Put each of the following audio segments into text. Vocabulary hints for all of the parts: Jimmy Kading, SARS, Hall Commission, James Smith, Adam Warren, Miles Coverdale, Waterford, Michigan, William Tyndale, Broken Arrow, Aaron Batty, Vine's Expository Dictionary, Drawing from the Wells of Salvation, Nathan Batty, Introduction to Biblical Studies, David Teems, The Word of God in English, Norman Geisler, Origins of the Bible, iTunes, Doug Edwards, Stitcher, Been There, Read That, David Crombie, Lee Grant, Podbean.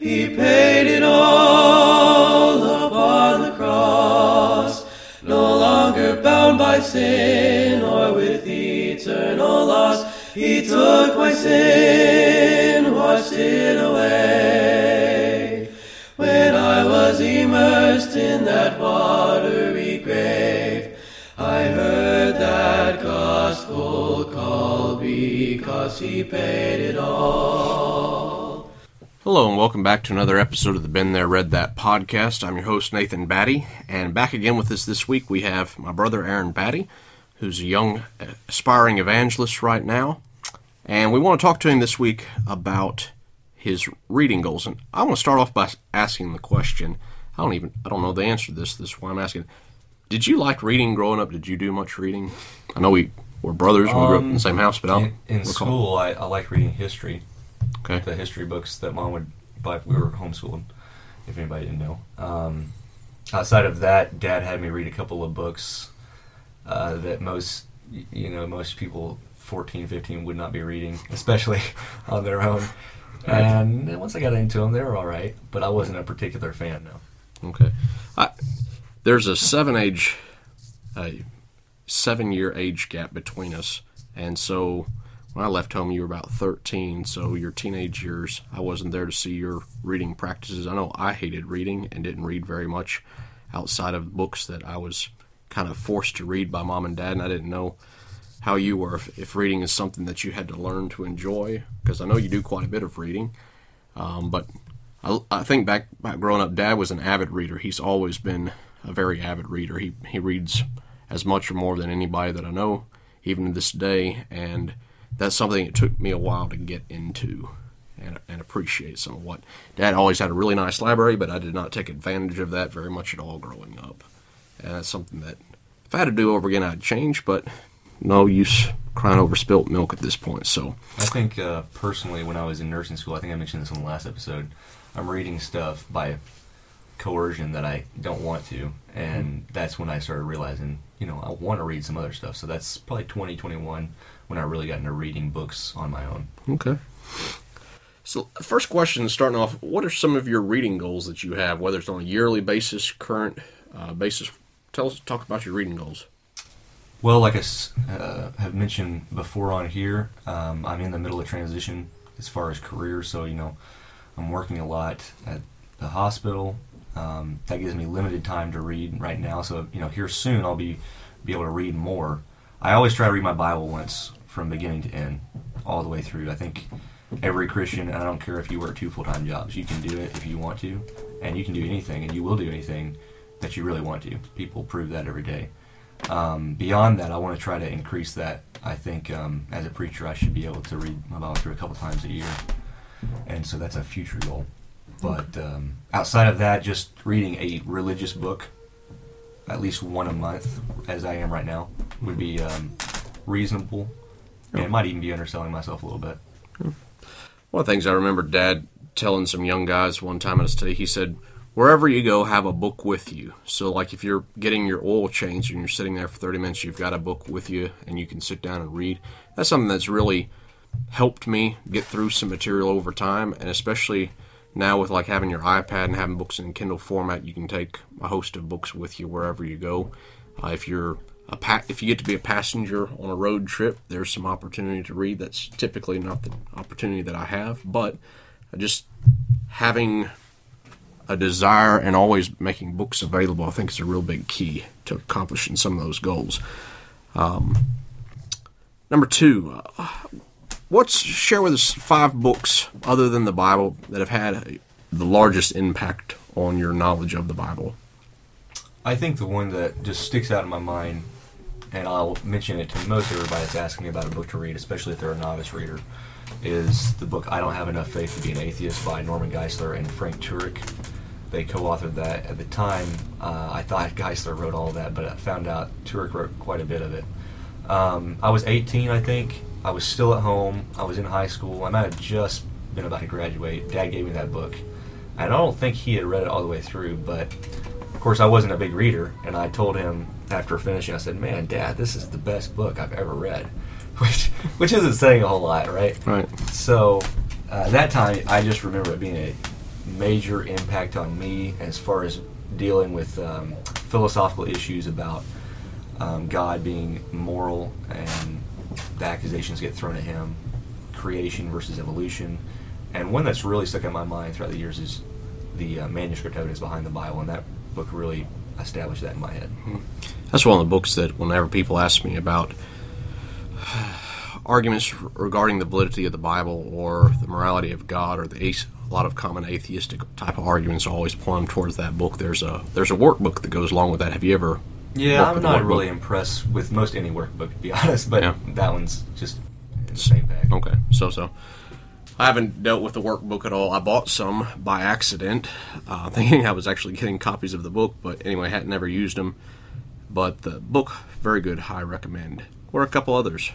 He paid it all upon the cross, no longer bound by sin or with eternal loss. He took my sin, washed it away. When I was immersed in that watery grave, I heard that gospel call because He paid it all. Hello and welcome back to another episode of the Been There, Read That podcast. I'm your host, Nathan Batty, and back again with us this week we have my brother, Aaron Batty, who's a young, aspiring evangelist right now, and we want to talk to him this week about his reading goals. And I want to start off by asking the question, I don't know the answer to this, this is why I'm asking, did you like reading growing up? Did you do much reading? I know we were brothers when we grew up in the same house, but in school, I liked reading history. Okay. The history books that Mom would buy if we were homeschooling, if anybody didn't know. Outside of that, Dad had me read a couple of books that most people 14, 15 would not be reading, especially on their own. And once I got into them, they were all right, but I wasn't a particular fan, no. Okay. There's a seven-year age gap between us, and so when I left home, you were about 13, so your teenage years, I wasn't there to see your reading practices. I know I hated reading and didn't read very much outside of books that I was kind of forced to read by Mom and Dad, and I didn't know how you were, if reading is something that you had to learn to enjoy, because I know you do quite a bit of reading, but I think back growing up, Dad was an avid reader. He's always been a very avid reader. He reads as much or more than anybody that I know, even to this day, and that's something it took me a while to get into and appreciate somewhat. Dad always had a really nice library, but I did not take advantage of that very much at all growing up. And that's something that if I had to do over again, I'd change, but no use crying over spilt milk at this point. So I think personally when I was in nursing school, I think I mentioned this in the last episode, I'm reading stuff by coercion that I don't want to, and that's when I started realizing, I want to read some other stuff. So that's probably 2021. When I really got into reading books on my own. Okay. So first question, starting off, what are some of your reading goals that you have, whether it's on a yearly basis, current basis? Talk about your reading goals. Well, like I have mentioned before on here, I'm in the middle of transition as far as career, so, I'm working a lot at the hospital. That gives me limited time to read right now, so, here soon I'll be able to read more. I always try to read my Bible once, from beginning to end, all the way through. I think every Christian, and I don't care if you work two full-time jobs, you can do it if you want to, and you can do anything, and you will do anything that you really want to. People prove that every day. Beyond that, I want to try to increase that. I think as a preacher, I should be able to read my Bible through a couple times a year, and so that's a future goal. But outside of that, just reading a religious book, at least one a month, as I am right now, would be reasonable. And it might even be underselling myself a little bit. One of the things I remember Dad telling some young guys one time at a study, he said, wherever you go, have a book with you. So, like, if you're getting your oil changed and you're sitting there for 30 minutes, you've got a book with you and you can sit down and read. That's something that's really helped me get through some material over time, and especially now with, like, having your iPad and having books in Kindle format, you can take a host of books with you wherever you go. If you get to be a passenger on a road trip, there's some opportunity to read. That's typically not the opportunity that I have, but just having a desire and always making books available, I think, is a real big key to accomplishing some of those goals. Number two, share with us 5 books other than the Bible that have had the largest impact on your knowledge of the Bible. I think the one that just sticks out in my mind, and I'll mention it to most everybody that's asking me about a book to read, especially if they're a novice reader, is the book I Don't Have Enough Faith to Be an Atheist by Norman Geisler and Frank Turek. They co-authored that. At the time, I thought Geisler wrote all that, but I found out Turek wrote quite a bit of it. I was 18, I think. I was still at home. I was in high school. I might have just been about to graduate. Dad gave me that book. And I don't think he had read it all the way through, but of course, I wasn't a big reader, and I told him after finishing, I said, man, Dad, this is the best book I've ever read, which isn't saying a whole lot, right? Right. So, at that time, I just remember it being a major impact on me as far as dealing with philosophical issues about God being moral and the accusations get thrown at him, creation versus evolution. And one that's really stuck in my mind throughout the years is the manuscript evidence behind the Bible, and that book really established that in my head. That's one of the books that whenever people ask me about arguments regarding the validity of the Bible or the morality of God or a lot of common atheistic type of arguments are always plumb towards that book. There's a workbook that goes along with that. Have you ever? Yeah, I'm not really impressed with most any workbook, to be honest, but that one's just in the same bag. Okay, so. I haven't dealt with the workbook at all. I bought some by accident, thinking I was actually getting copies of the book, but anyway, I hadn't never used them. But the book, very good, high recommend. Or a couple others.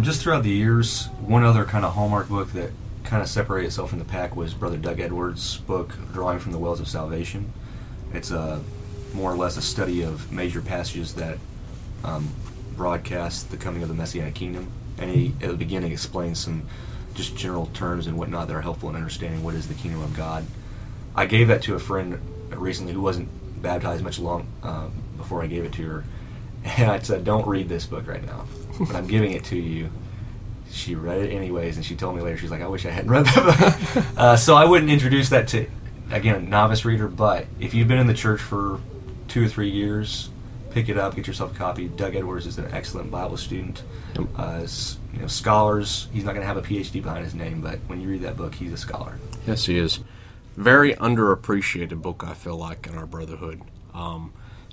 Just throughout the years, one other kind of hallmark book that kind of separated itself from the pack was Brother Doug Edwards' book, Drawing from the Wells of Salvation. It's more or less a study of major passages that broadcast the coming of the Messianic Kingdom. And he, at the beginning, explains some just general terms and whatnot that are helpful in understanding what is the kingdom of God. I gave that to a friend recently who wasn't baptized much long before I gave it to her, and I said, "Don't read this book right now, but I'm giving it to you." She read it anyways, and she told me later, she's like, "I wish I hadn't read that book." So I wouldn't introduce that to, again, a novice reader, but if you've been in the church for 2 or 3 years, pick it up, get yourself a copy. Doug Edwards is an excellent Bible student. Scholars, he's not going to have a PhD behind his name, but when you read that book, he's a scholar. Yes, he is. Very underappreciated book, I feel like, in our brotherhood.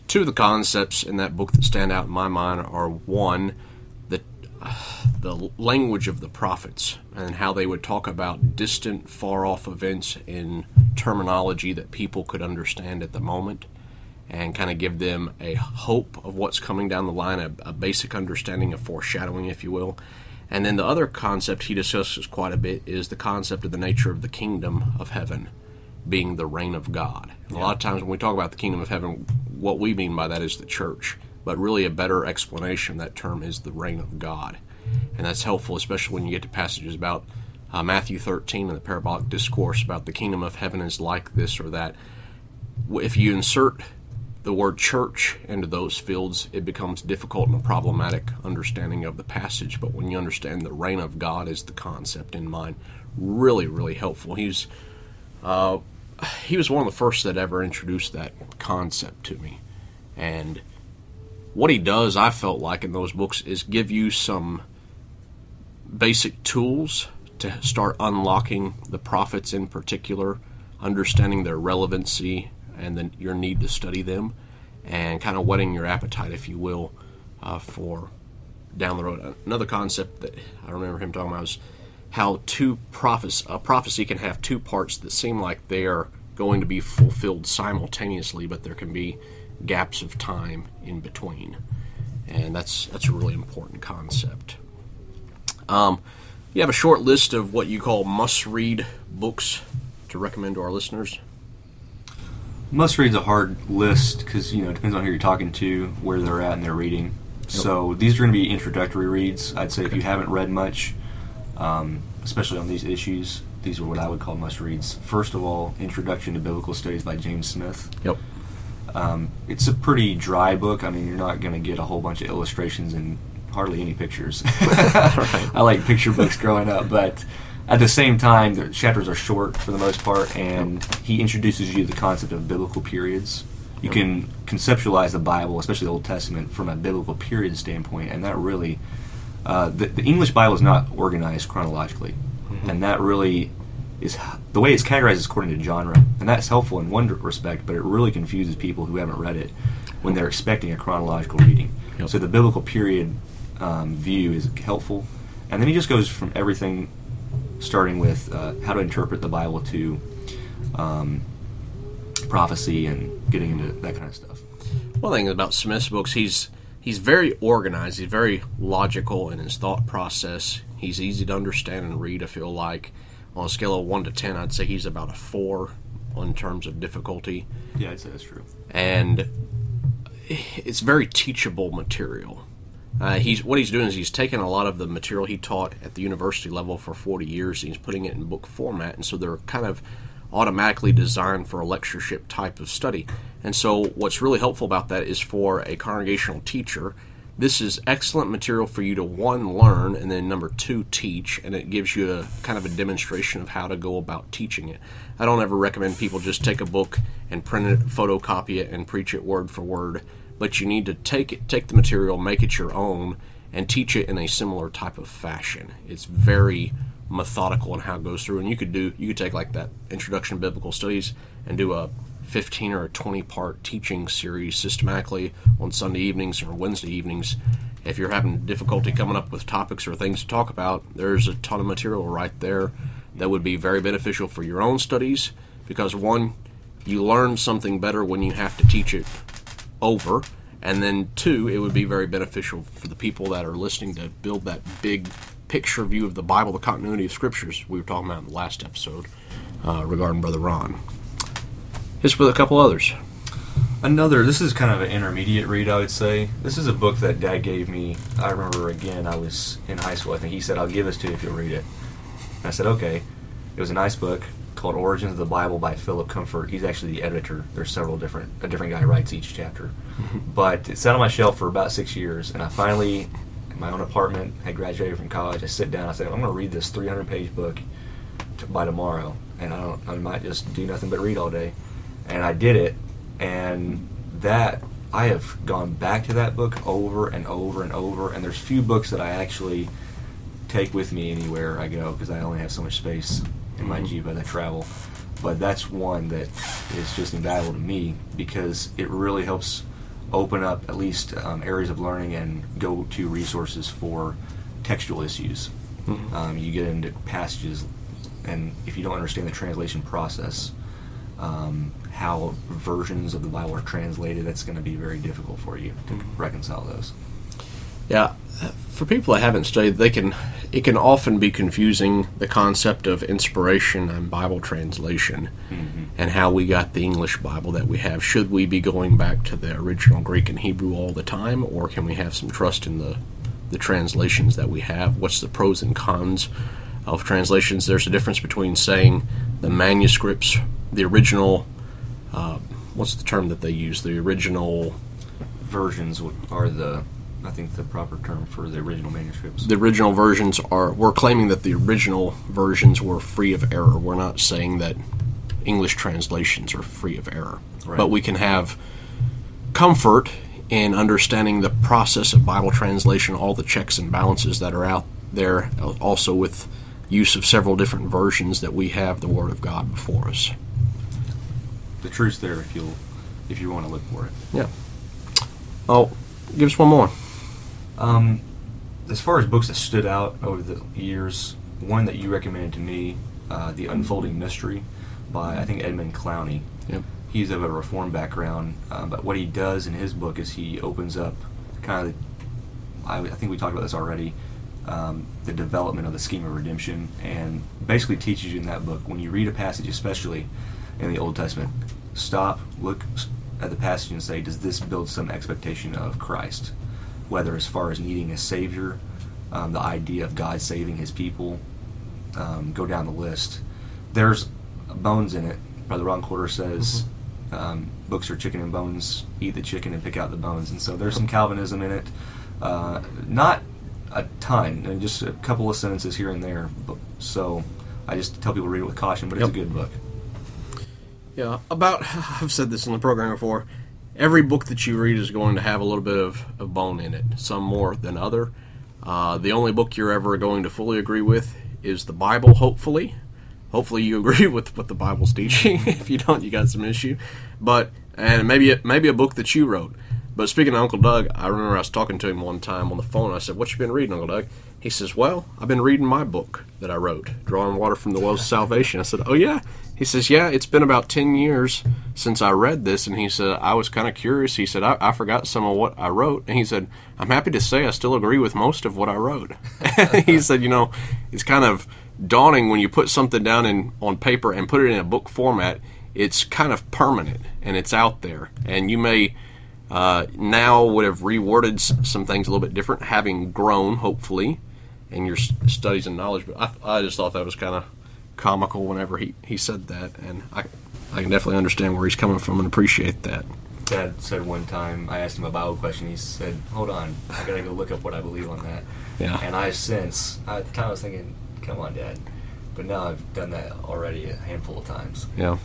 Two of the concepts in that book that stand out in my mind are, one, the language of the prophets and how they would talk about distant, far-off events in terminology that people could understand at the moment, and kind of give them a hope of what's coming down the line, a basic understanding of foreshadowing, if you will. And then the other concept he discusses quite a bit is the concept of the nature of the kingdom of heaven being the reign of God. Yeah. A lot of times when we talk about the kingdom of heaven, what we mean by that is the church, but really a better explanation, that term is the reign of God. And that's helpful, especially when you get to passages about Matthew 13 and the parabolic discourse about the kingdom of heaven is like this or that. If you insert the word church into those fields, it becomes difficult and a problematic understanding of the passage. But when you understand the reign of God is the concept in mind, really, really helpful. He was one of the first that ever introduced that concept to me. And what he does, I felt like, in those books is give you some basic tools to start unlocking the prophets in particular, understanding their relevancy, and then your need to study them, and kind of whetting your appetite, if you will, for down the road. Another concept that I remember him talking about was how a prophecy can have two parts that seem like they are going to be fulfilled simultaneously, but there can be gaps of time in between. And that's a really important concept. You have a short list of what you call must-read books to recommend to our listeners? Must-read's a hard list because, it depends on who you're talking to, where they're at in their reading. Yep. So these are going to be introductory reads. I'd say if you haven't read much, especially on these issues, these are what I would call must-reads. First of all, Introduction to Biblical Studies by James Smith. Yep. It's a pretty dry book. I mean, you're not going to get a whole bunch of illustrations and hardly any pictures. Right. I like picture books growing up, but at the same time, the chapters are short for the most part, and he introduces you to the concept of biblical periods. You can conceptualize the Bible, especially the Old Testament, from a biblical period standpoint, and that really... the English Bible is not organized chronologically, and that really is... The way it's categorized is according to genre, and that's helpful in one respect, but it really confuses people who haven't read it when they're expecting a chronological reading. Yep. So the biblical period view is helpful, and then he just goes from everything... starting with how to interpret the Bible to prophecy and getting into that kind of stuff. One thing about Smith's books, he's very organized. He's very logical in his thought process. He's easy to understand and read, I feel like. On a scale of 1 to 10, I'd say he's about a 4 in terms of difficulty. Yeah, I'd say that's true. And it's very teachable material. What he's doing is he's taken a lot of the material he taught at the university level for 40 years, and he's putting it in book format, and so they're kind of automatically designed for a lectureship type of study. And so what's really helpful about that is for a congregational teacher, this is excellent material for you to, one, learn, and then number two, teach, and it gives you a kind of a demonstration of how to go about teaching it. I don't ever recommend people just take a book and print it, photocopy it, and preach it word for word, but you need to take the material, make it your own, and teach it in a similar type of fashion. It's very methodical in how it goes through, and you could take like that Introduction to Biblical Studies and do a 15 or a 20 part teaching series systematically on Sunday evenings or Wednesday evenings. If you're having difficulty coming up with topics or things to talk about, there's a ton of material right there that would be very beneficial for your own studies, because one, you learn something better when you have to teach it over, and then two, it would be very beneficial for the people that are listening to build that big picture view of the Bible, the continuity of scriptures we were talking about in the last episode regarding Brother Ron. Just with a couple others. This is kind of an intermediate read, I would say. This is a book that Dad gave me. I remember, again, I was in high school. I think he said, I'll give this to you if you'll read it. And I said, okay. It was a nice book called Origins of the Bible by Philip Comfort. He's actually the editor. There's several different, a different guy writes each chapter. But it sat on my shelf for about 6 years, and I finally, in my own apartment, had graduated from college. I sit down, I said, I'm going to read this 300-page book by tomorrow, and I might just do nothing but read all day. And I did it, and that I have gone back to that book over and over and over, and there's few books that I actually take with me anywhere I go, because I only have so much space in my Jeep as I travel. But that's one that is just invaluable to me, because it really helps open up at least areas of learning and go-to resources for textual issues. You get into passages, and if you don't understand the translation process, how versions of the Bible are translated, that's going to be very difficult for you to reconcile those. Yeah, for people that haven't studied, it can often be confusing, the concept of inspiration and Bible translation, and how we got the English Bible that we have. Should we be going back to the original Greek and Hebrew all the time, or can we have some trust in the translations that we have? What's the pros and cons of translations? There's a difference between saying the manuscripts, the original, what's the term that they use? The original versions are the proper term for the original manuscripts. The original versions we're claiming that the original versions were free of error. We're not saying that English translations are free of error. Right. But we can have comfort in understanding the process of Bible translation, all the checks and balances that are out there, also with use of several different versions that we have the Word of God before us. The truth's there if you want to look for it. Yeah. Oh, give us one more. As far as books that stood out over the years, one that you recommended to me, The Unfolding Mystery by, I think, Edmund Clowney. Yep. He's of a Reformed background, but what he does in his book is he opens up kind of, I think we talked about this already, the development of the scheme of redemption, and basically teaches you in that book, when you read a passage, especially in the Old Testament, stop, look at the passage and say, does this build some expectation of Christ? Whether as far as needing a Savior, the idea of God saving His people, go down the list. There's bones in it. Brother Ron Quarter says, books are chicken and bones, eat the chicken and pick out the bones. And so there's some Calvinism in it. Not a ton, and just a couple of sentences here and there. So I just tell people to read it with caution, but it's a good book. Yeah, I've said this in the program before, every book that you read is going to have a little bit of bone in it, some more than other. The only book you're ever going to fully agree with is the Bible, hopefully. Hopefully you agree with what the Bible's teaching. If you don't, you got some issue. But, and maybe a book that you wrote. But speaking of Uncle Doug, I remember I was talking to him one time on the phone. I said, what you been reading, Uncle Doug? He says, well, I've been reading my book that I wrote, Drawing from the Wells of Salvation. I said, oh, yeah? He says, yeah, it's been about 10 years since I read this. And he said, I was kind of curious. He said, I forgot some of what I wrote. And he said, I'm happy to say I still agree with most of what I wrote. He said, it's kind of daunting when you put something down on paper and put it in a book format. It's kind of permanent, and it's out there. And you may now would have reworded some things a little bit different, having grown, hopefully, in your studies and knowledge. But I just thought that was kind of comical whenever he said that, and I can definitely understand where he's coming from and appreciate that. Dad said one time, I asked him a Bible question, he said, hold on, I gotta go look up what I believe on that. Yeah. And at the time I was thinking, come on, Dad. But now I've done that already a handful of times. Yeah.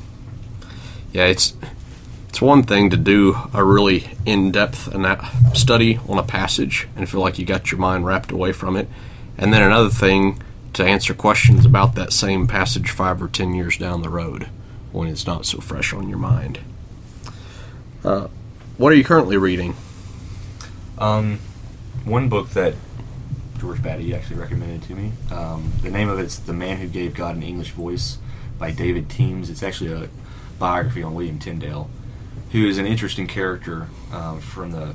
Yeah, it's one thing to do a really in-depth study on a passage and feel like you got your mind wrapped away from it. And then another thing to answer questions about that same passage 5 or 10 years down the road when it's not so fresh on your mind. What are you currently reading? One book that George Batty actually recommended to me. The name of it's The Man Who Gave God an English Voice by David Teems. It's actually a biography on William Tyndale, who is an interesting character from the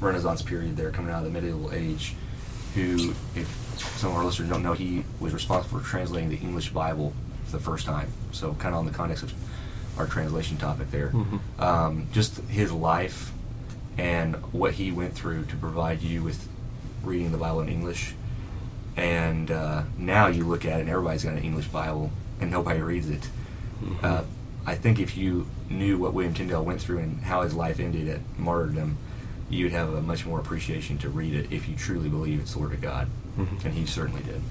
Renaissance period there, coming out of the medieval age, who, if some of our listeners don't know, he was responsible for translating the English Bible for the first time. So kind of on the context of our translation topic there. Mm-hmm. Just his life and what he went through to provide you with reading the Bible in English. And now you look at it and everybody's got an English Bible and nobody reads it. Mm-hmm. I think if you knew what William Tyndale went through and how his life ended at martyrdom, you'd have a much more appreciation to read it if you truly believe it's the Word of God. Mm-hmm. And he certainly did.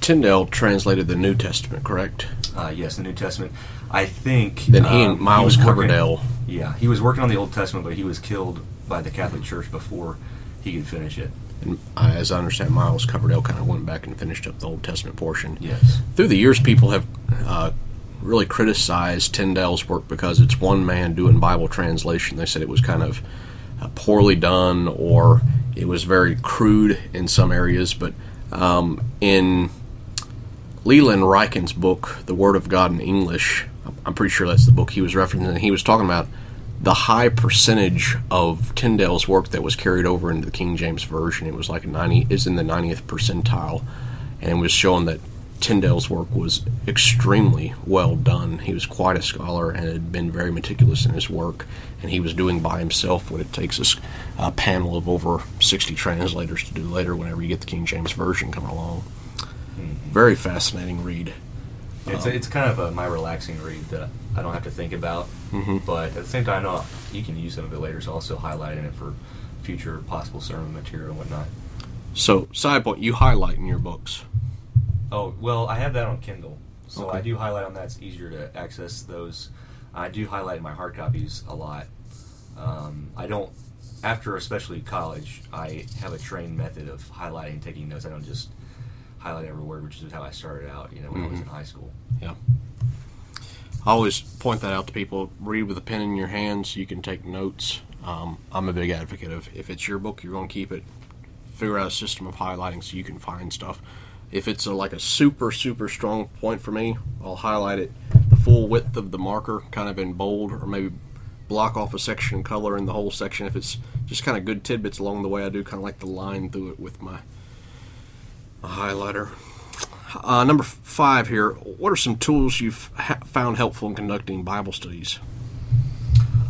Tyndale translated the New Testament, correct? Yes, the New Testament. I think... Then he and Miles Coverdale. Yeah, he was working on the Old Testament, but he was killed by the Catholic Church before he could finish it. And as I understand, Miles Coverdale kind of went back and finished up the Old Testament portion. Yes. Through the years, people have really criticized Tyndale's work because it's one man doing Bible translation. They said it was kind of poorly done, or it was very crude in some areas, but in... Leland Ryken's book, The Word of God in English, I'm pretty sure that's the book he was referencing, he was talking about the high percentage of Tyndale's work that was carried over into the King James Version. It was like is in the 90th percentile, and it was showing that Tyndale's work was extremely well done. He was quite a scholar and had been very meticulous in his work, and he was doing by himself what it takes a panel of over 60 translators to do later whenever you get the King James Version coming along. Very fascinating read. It's kind of my relaxing read that I don't have to think about, mm-hmm. but at the same time, I know you can use some of it later, so I'll also highlight it for future possible sermon material and whatnot. So, side point, you highlight in your books. Oh, well, I have that on Kindle, so okay. I do highlight on that. It's easier to access those. I do highlight in my hard copies a lot. I don't, after especially college, I have a trained method of highlighting and taking notes. I don't just highlight every word, which is how I started out, when mm-hmm. I was in high school. Yeah. I always point that out to people. Read with a pen in your hand so you can take notes. I'm a big advocate of, if it's your book, you're going to keep it. Figure out a system of highlighting so you can find stuff. If it's like a super, super strong point for me, I'll highlight it the full width of the marker, kind of in bold, or maybe block off a section and color in the whole section. If it's just kind of good tidbits along the way, I do kind of like to line through it with my highlighter. Number 5 here. What are some tools you've found helpful in conducting Bible studies?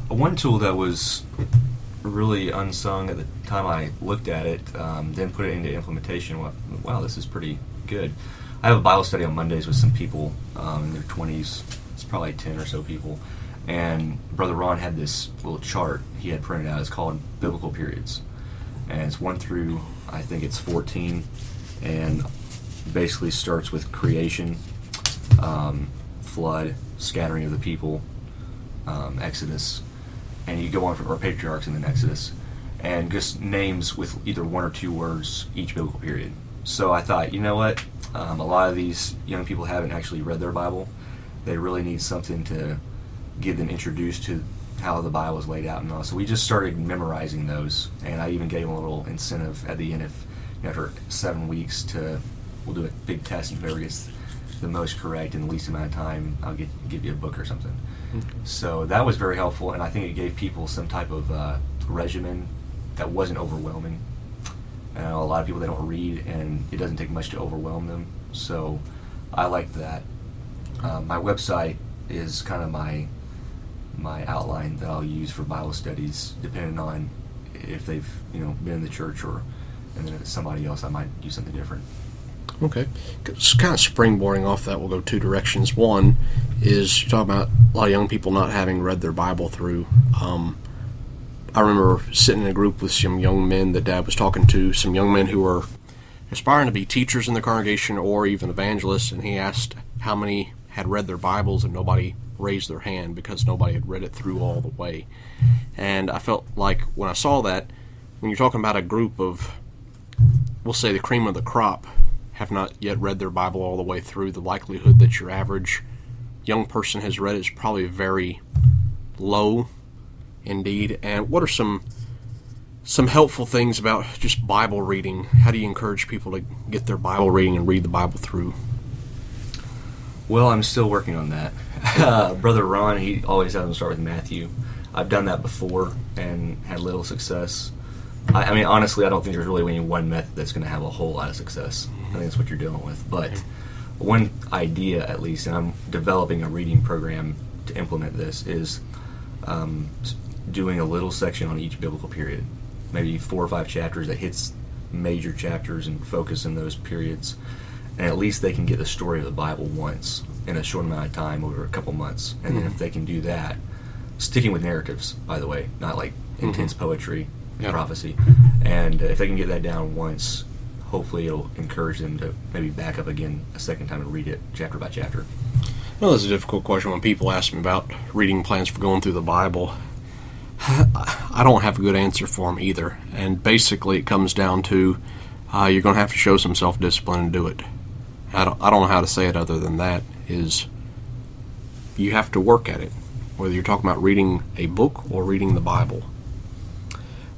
One tool that was really unsung at the time I looked at it, then put it into implementation. Wow, this is pretty good. I have a Bible study on Mondays with some people in their 20s. It's probably 10 or so people. And Brother Ron had this little chart he had printed out. It's called Biblical Periods. And it's 1 through, I think it's 14. And basically starts with creation, flood, scattering of the people, Exodus, and you go on for patriarchs and then Exodus, and just names with either 1 or 2 words each biblical period. So I thought, you know what, a lot of these young people haven't actually read their Bible. They really need something to get them introduced to how the Bible is laid out and all. So we just started memorizing those, and I even gave them a little incentive at the end if after 7 weeks we'll do a big test, and whoever gets the most correct in the least amount of time, I'll give you a book or something. Mm-hmm. So that was very helpful, and I think it gave people some type of regimen that wasn't overwhelming. I know a lot of people, they don't read, and it doesn't take much to overwhelm them, so I liked that. My website is kind of my my outline that I'll use for Bible studies, depending on if they've, you know, been in the church, or, and then if it's somebody else, I might do something different. Okay. Just kind of springboarding off that, we'll go two directions. One is, you talk about a lot of young people not having read their Bible through. I remember sitting in a group with some young men that Dad was talking to, some young men who were aspiring to be teachers in the congregation or even evangelists, and he asked how many had read their Bibles, and nobody raised their hand because nobody had read it through all the way. And I felt like when I saw that, when you're talking about a group of, we'll say, the cream of the crop have not yet read their Bible all the way through, the likelihood that your average young person has read it is probably very low indeed. And what are some helpful things about just Bible reading? How do you encourage people to get their Bible reading and read the Bible through? Well, I'm still working on that. Brother Ron, he always has them start with Matthew. I've done that before and had little success. I mean, honestly, I don't think there's really any one method that's going to have a whole lot of success. I think that's what you're dealing with. But one idea, at least, and I'm developing a reading program to implement this, is doing a little section on each biblical period, maybe 4 or 5 chapters that hits major chapters and focus in those periods. And at least they can get the story of the Bible once in a short amount of time over a couple months. And then if they can do that, sticking with narratives, by the way, not like intense poetry, prophecy. And if they can get that down once, hopefully it'll encourage them to maybe back up again a second time and read it chapter by chapter. Well, that's a difficult question when people ask me about reading plans for going through the Bible. I don't have a good answer for them either. And basically it comes down to you're going to have to show some self-discipline and do it. I don't know how to say it other than that, is you have to work at it, whether you're talking about reading a book or reading the Bible.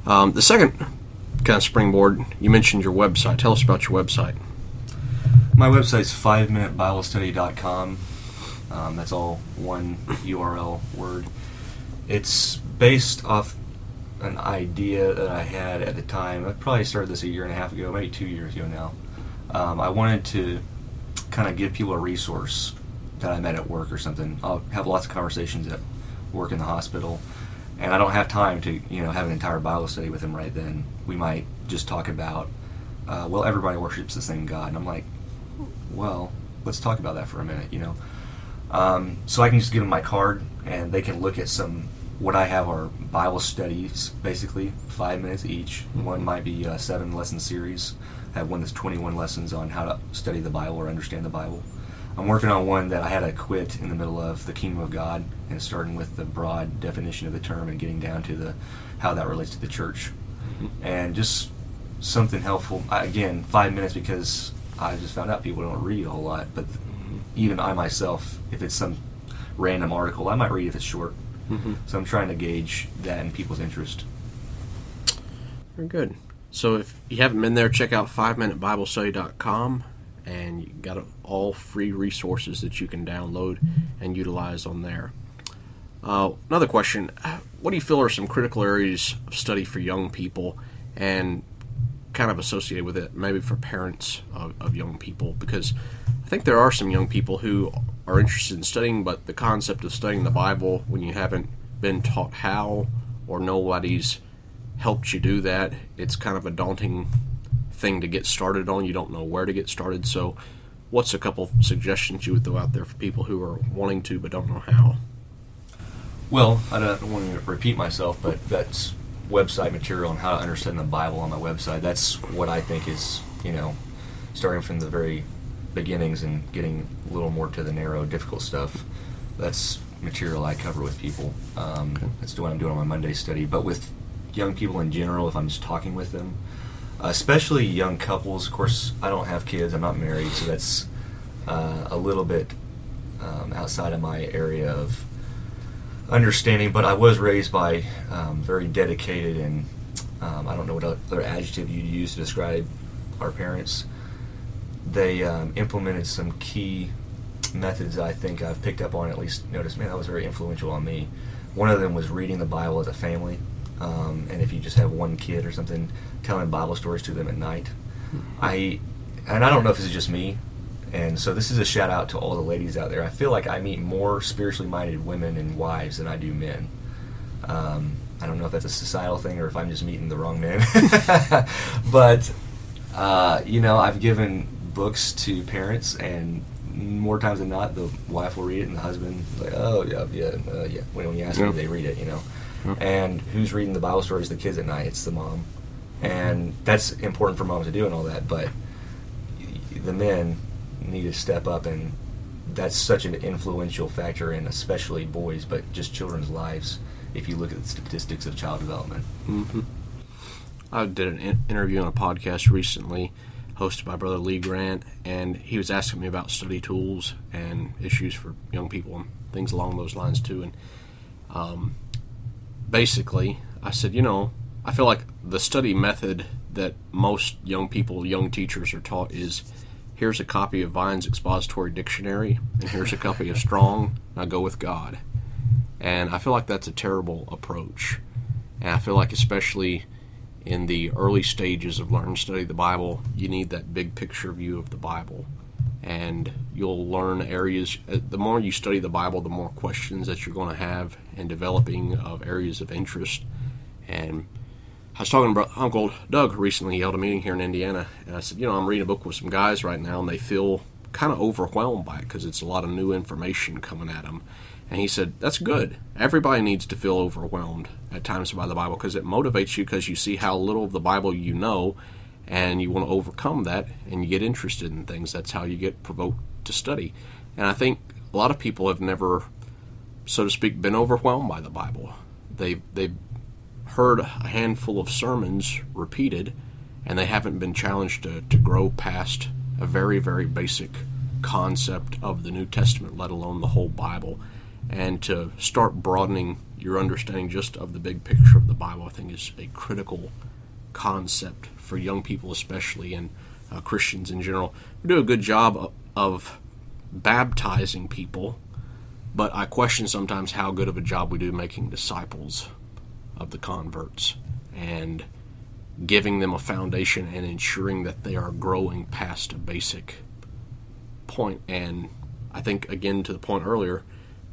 The second kind of springboard, you mentioned your website. Tell us about your website. My website's 5minutebiblestudy.com. That's all one URL word. It's based off an idea that I had at the time. I probably started this a year and a half ago, maybe 2 years ago now. I wanted to kind of give people a resource that I met at work or something. I'll have lots of conversations at work in the hospital, and I don't have time to, you know, have an entire Bible study with them right then. We might just talk about, well, everybody worships the same God. And I'm like, well, let's talk about that for a minute, you know. So I can just give them my card, and they can look at some, what I have are Bible studies, basically, 5 minutes each. One might be a 7-lesson series. I have one that's 21 lessons on how to study the Bible or understand the Bible. I'm working on one that I had to quit in the middle of, the Kingdom of God, and starting with the broad definition of the term and getting down to the how that relates to the church. And just something helpful. Again, 5 minutes, because I just found out people don't read a whole lot. But even I myself, if it's some random article, I might read if it's short. So I'm trying to gauge that in people's interest. Very good. So if you haven't been there, check out 5minutebiblestudy.com. And you got all free resources that you can download and utilize on there. Another question, what do you feel are some critical areas of study for young people, and kind of associated with it, maybe for parents of young people? Because I think there are some young people who are interested in studying, but the concept of studying the Bible when you haven't been taught how, or nobody's helped you do that, it's kind of a daunting thing to get started on. You don't know where to get started. So what's a couple suggestions you would throw out there for people who are wanting to but don't know how? Well, I don't want to repeat myself, but that's website material on how to understand the Bible on my website. That's what I think is, you know, starting from the very beginnings and getting a little more to the narrow, difficult stuff. That's material I cover with people. That's what I'm doing on my Monday study. But with young people in general, if I'm just talking with them, especially young couples. Of course, I don't have kids. I'm not married, so that's a little bit outside of my area of understanding. But I was raised by very dedicated, and I don't know what other adjective you'd use to describe our parents. They implemented some key methods that I think I've picked up on, at least noticed, man, that was very influential on me. One of them was reading the Bible as a family. And if you just have one kid or something, telling Bible stories to them at night. And I don't know if this is just me, And so this is a shout out to all the ladies out there. I feel like I meet more spiritually minded women and wives than I do men. I don't know if that's a societal thing or if I'm just meeting the wrong men. But, you know, I've given books to parents, and more times than not, the wife will read it, and the husband is like, oh, yeah. When you ask them, they read it, you know. Yep. And who's reading the Bible stories to the kids at night? It's the mom. And that's important for moms to do and all that, but the men need to step up, and that's such an influential factor in especially boys, but just children's lives, if you look at the statistics of child development. Mm-hmm. I did an interview on a podcast recently hosted by brother Lee Grant, and he was asking me about study tools and issues for young people and things along those lines too. And basically, I said, you know, I feel like the study method that most young people, young teachers are taught is, here's a copy of Vine's Expository Dictionary, and here's a copy of Strong, now go with God. And I feel like that's a terrible approach. And I feel like especially in the early stages of learn and study the Bible, you need that big picture view of the Bible. And you'll learn areas, the more you study the Bible, the more questions that you're going to have and developing of areas of interest. And I was talking to Uncle Doug recently. He held a meeting here in Indiana, and I said, you know, I'm reading a book with some guys right now, and they feel kind of overwhelmed by it because it's a lot of new information coming at them. And he said, that's good. Everybody needs to feel overwhelmed at times by the Bible because it motivates you, because you see how little of the Bible you know, and you want to overcome that, and you get interested in things. That's how you get provoked to study. And I think a lot of people have never, so to speak, been overwhelmed by the Bible. They've heard a handful of sermons repeated, and they haven't been challenged to grow past a very, very basic concept of the New Testament, let alone the whole Bible. And to start broadening your understanding just of the big picture of the Bible, I think, is a critical concept for young people especially, and Christians in general. We do a good job of baptizing people, but I question sometimes how good of a job we do making disciples of the converts and giving them a foundation and ensuring that they are growing past a basic point. And I think, again, to the point earlier,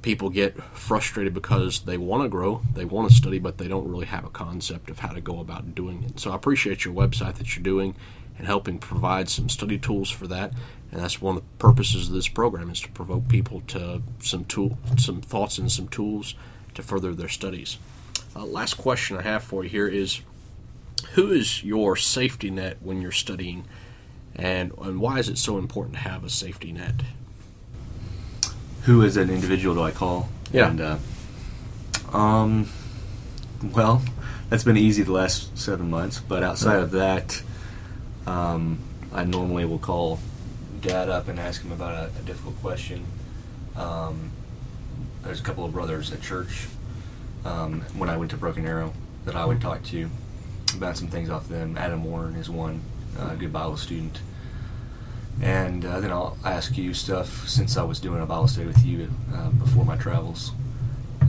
people get frustrated because they want to grow, they want to study, but they don't really have a concept of how to go about doing it. So I appreciate your website that you're doing and helping provide some study tools for that. And that's one of the purposes of this program, is to provoke people to some thoughts and some tools to further their studies. Last question I have for you here is, who is your safety net when you're studying, and why is it so important to have a safety net? Who is an individual do I call? Yeah. And, well, that's been easy the last 7 months, but outside of that, I normally will call Dad up and ask him about a difficult question. There's a couple of brothers at church when I went to Broken Arrow that I would talk to about some things off them. Adam Warren is one, a good Bible student. And then I'll ask you stuff since I was doing a Bible study with you before my travels.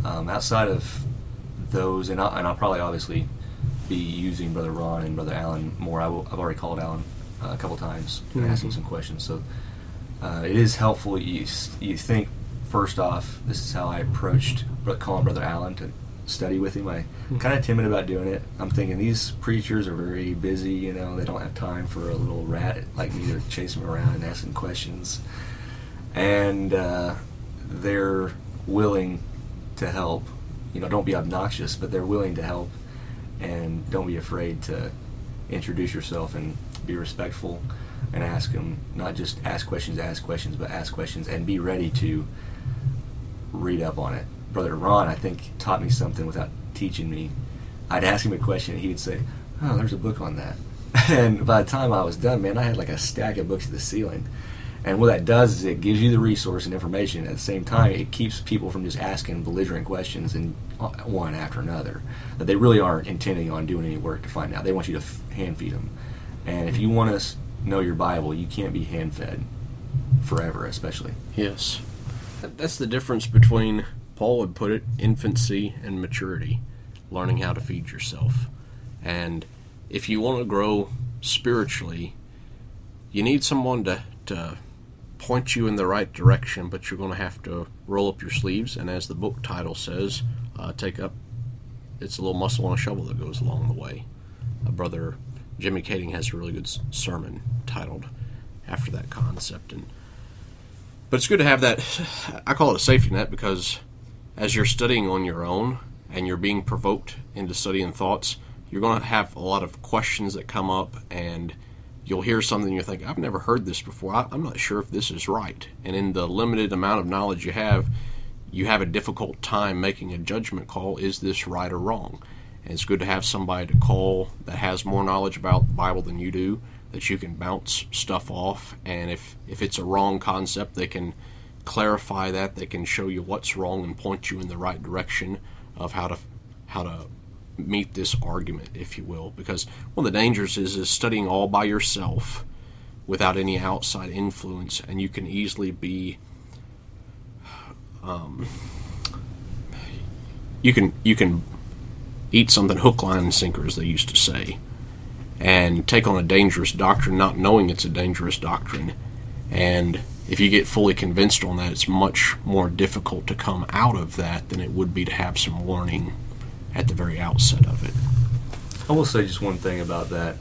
Outside of those, and I'll probably obviously be using Brother Ron and Brother Alan more. I've already called Alan a couple times and asked him some questions. So it is helpful. You think, first off, this is how I approached calling Brother Alan to study with him. I'm kind of timid about doing it. I'm thinking these preachers are very busy, you know, they don't have time for a little rat like me to chase them around and ask them questions. And they're willing to help. You know, don't be obnoxious, but they're willing to help, and don't be afraid to introduce yourself and be respectful and ask them, not just ask questions, but ask questions and be ready to read up on it. Brother Ron, I think, taught me something without teaching me. I'd ask him a question, and he would say, oh, there's a book on that. And by the time I was done, man, I had like a stack of books to the ceiling. And what that does is it gives you the resource and information. At the same time, it keeps people from just asking belligerent questions, and one after another, that they really aren't intending on doing any work to find out. They want you to hand-feed them. And if you want to know your Bible, you can't be hand-fed forever, especially. Yes. That's the difference between... Paul would put it, infancy and maturity, learning how to feed yourself. And if you want to grow spiritually, you need someone to point you in the right direction, but you're going to have to roll up your sleeves, and as the book title says, take up, it's a little muscle and a shovel that goes along the way. Brother Jimmy Kading has a really good sermon titled after that concept. But it's good to have that, I call it a safety net, because as you're studying on your own and you're being provoked into studying thoughts, you're going to have a lot of questions that come up, and you'll hear something you think, I've never heard this before, I'm not sure if this is right. And in the limited amount of knowledge you have a difficult time making a judgment call, is this right or wrong? And it's good to have somebody to call that has more knowledge about the Bible than you do, that you can bounce stuff off, and if it's a wrong concept, they can clarify that, they can show you what's wrong and point you in the right direction of how to meet this argument, if you will. Because one of the dangers is studying all by yourself without any outside influence, and you can easily be you can eat something hook, line, and sinker, as they used to say, and take on a dangerous doctrine not knowing it's a dangerous doctrine. And if you get fully convinced on that, it's much more difficult to come out of that than it would be to have some warning at the very outset of it. I will say just one thing about that.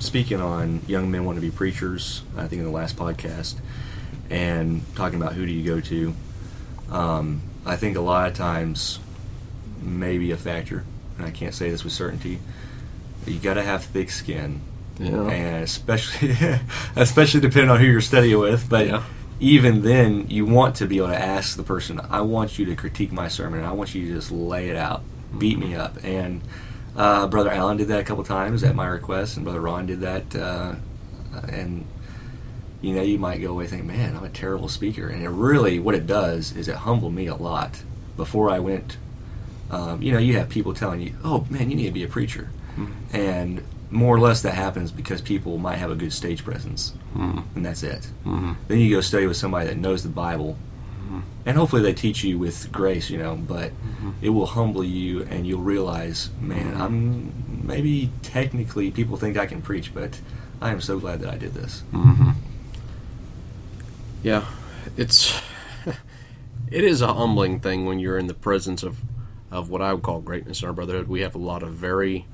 Speaking on young men want to be preachers, I think in the last podcast, and talking about who do you go to, I think a lot of times maybe a factor, and I can't say this with certainty, you got to have thick skin. Yeah. And especially depending on who you're studying with, but yeah. Even then, you want to be able to ask the person, I want you to critique my sermon, and I want you to just lay it out, beat me up. And Brother Allen did that a couple times at my request, and Brother Ron did that, and you know, you might go away thinking, man, I'm a terrible speaker. And it really, what it does is it humbled me a lot. Before I went, you know, you have people telling you, oh man, you need to be a preacher. Mm-hmm. And more or less that happens because people might have a good stage presence, and that's it. Mm-hmm. Then you go study with somebody that knows the Bible, and hopefully they teach you with grace, you know, but it will humble you, and you'll realize, man, I'm maybe technically people think I can preach, but I am so glad that I did this. Mm-hmm. Yeah, it is a humbling thing when you're in the presence of what I would call greatness in our brotherhood. We have a lot of very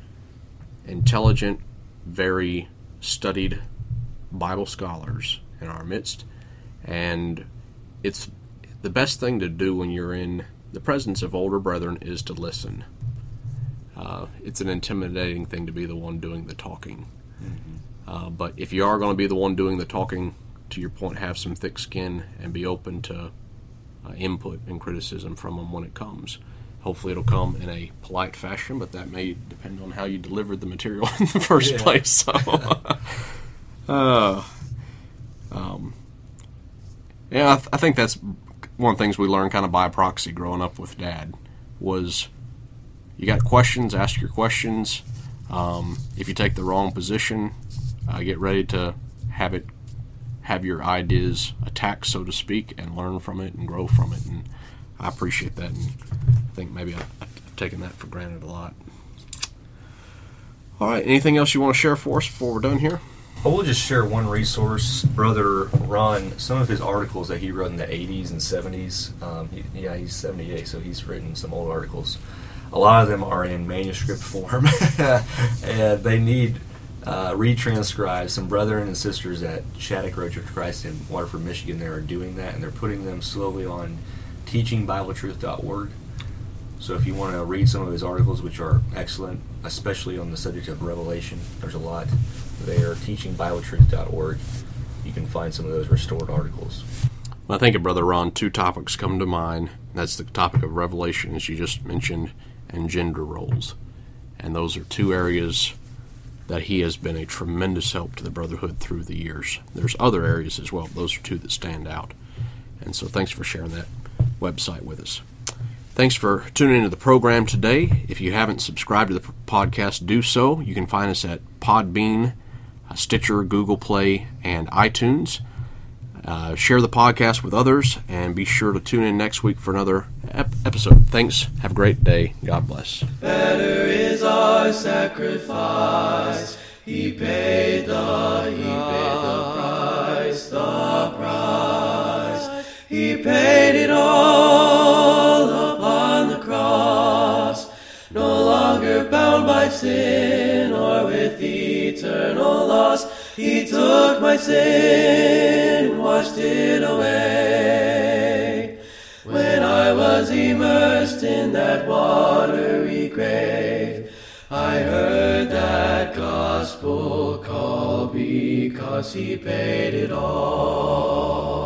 intelligent, very studied Bible scholars in our midst, and it's the best thing to do when you're in the presence of older brethren is to listen. It's an intimidating thing to be the one doing the talking, but if you are going to be the one doing the talking, to your point, have some thick skin and be open to input and criticism from them when it comes. Hopefully it'll come in a polite fashion, but that may depend on how you delivered the material in the first place. So, I think that's one of the things we learned kind of by proxy growing up with Dad was you got questions, ask your questions. If you take the wrong position, get ready to have your ideas attacked, so to speak, and learn from it and grow from it. And I appreciate that, and I think maybe I've taken that for granted a lot. All right, anything else you want to share for us before we're done here? I will just share one resource. Brother Ron, some of his articles that he wrote in the 80s and 70s, he's 78, so he's written some old articles. A lot of them are in manuscript form, and they need retranscribed. Some brethren and sisters at Shattuck Road Church of Christ in Waterford, Michigan, they are doing that, and they're putting them slowly on teachingbibletruth.org. So if you want to read some of his articles, which are excellent, especially on the subject of Revelation, there's a lot there, teachingbibletruth.org. You can find some of those restored articles. Well, I think of Brother Ron, two topics come to mind. That's the topic of Revelation, as you just mentioned, and gender roles. And those are two areas that he has been a tremendous help to the brotherhood through the years. There's other areas as well. Those are two that stand out. And so thanks for sharing that website with us. Thanks for tuning into the program today. If you haven't subscribed to the podcast, do so. You can find us at Podbean, Stitcher, Google Play, and iTunes. Share the podcast with others, and be sure to tune in next week for another episode. Thanks. Have a great day. God bless. Better is our sacrifice. He paid the price. He paid it all upon the cross, no longer bound by sin or with eternal loss. He took my sin and washed it away. When I was immersed in that watery grave, I heard that gospel call because He paid it all.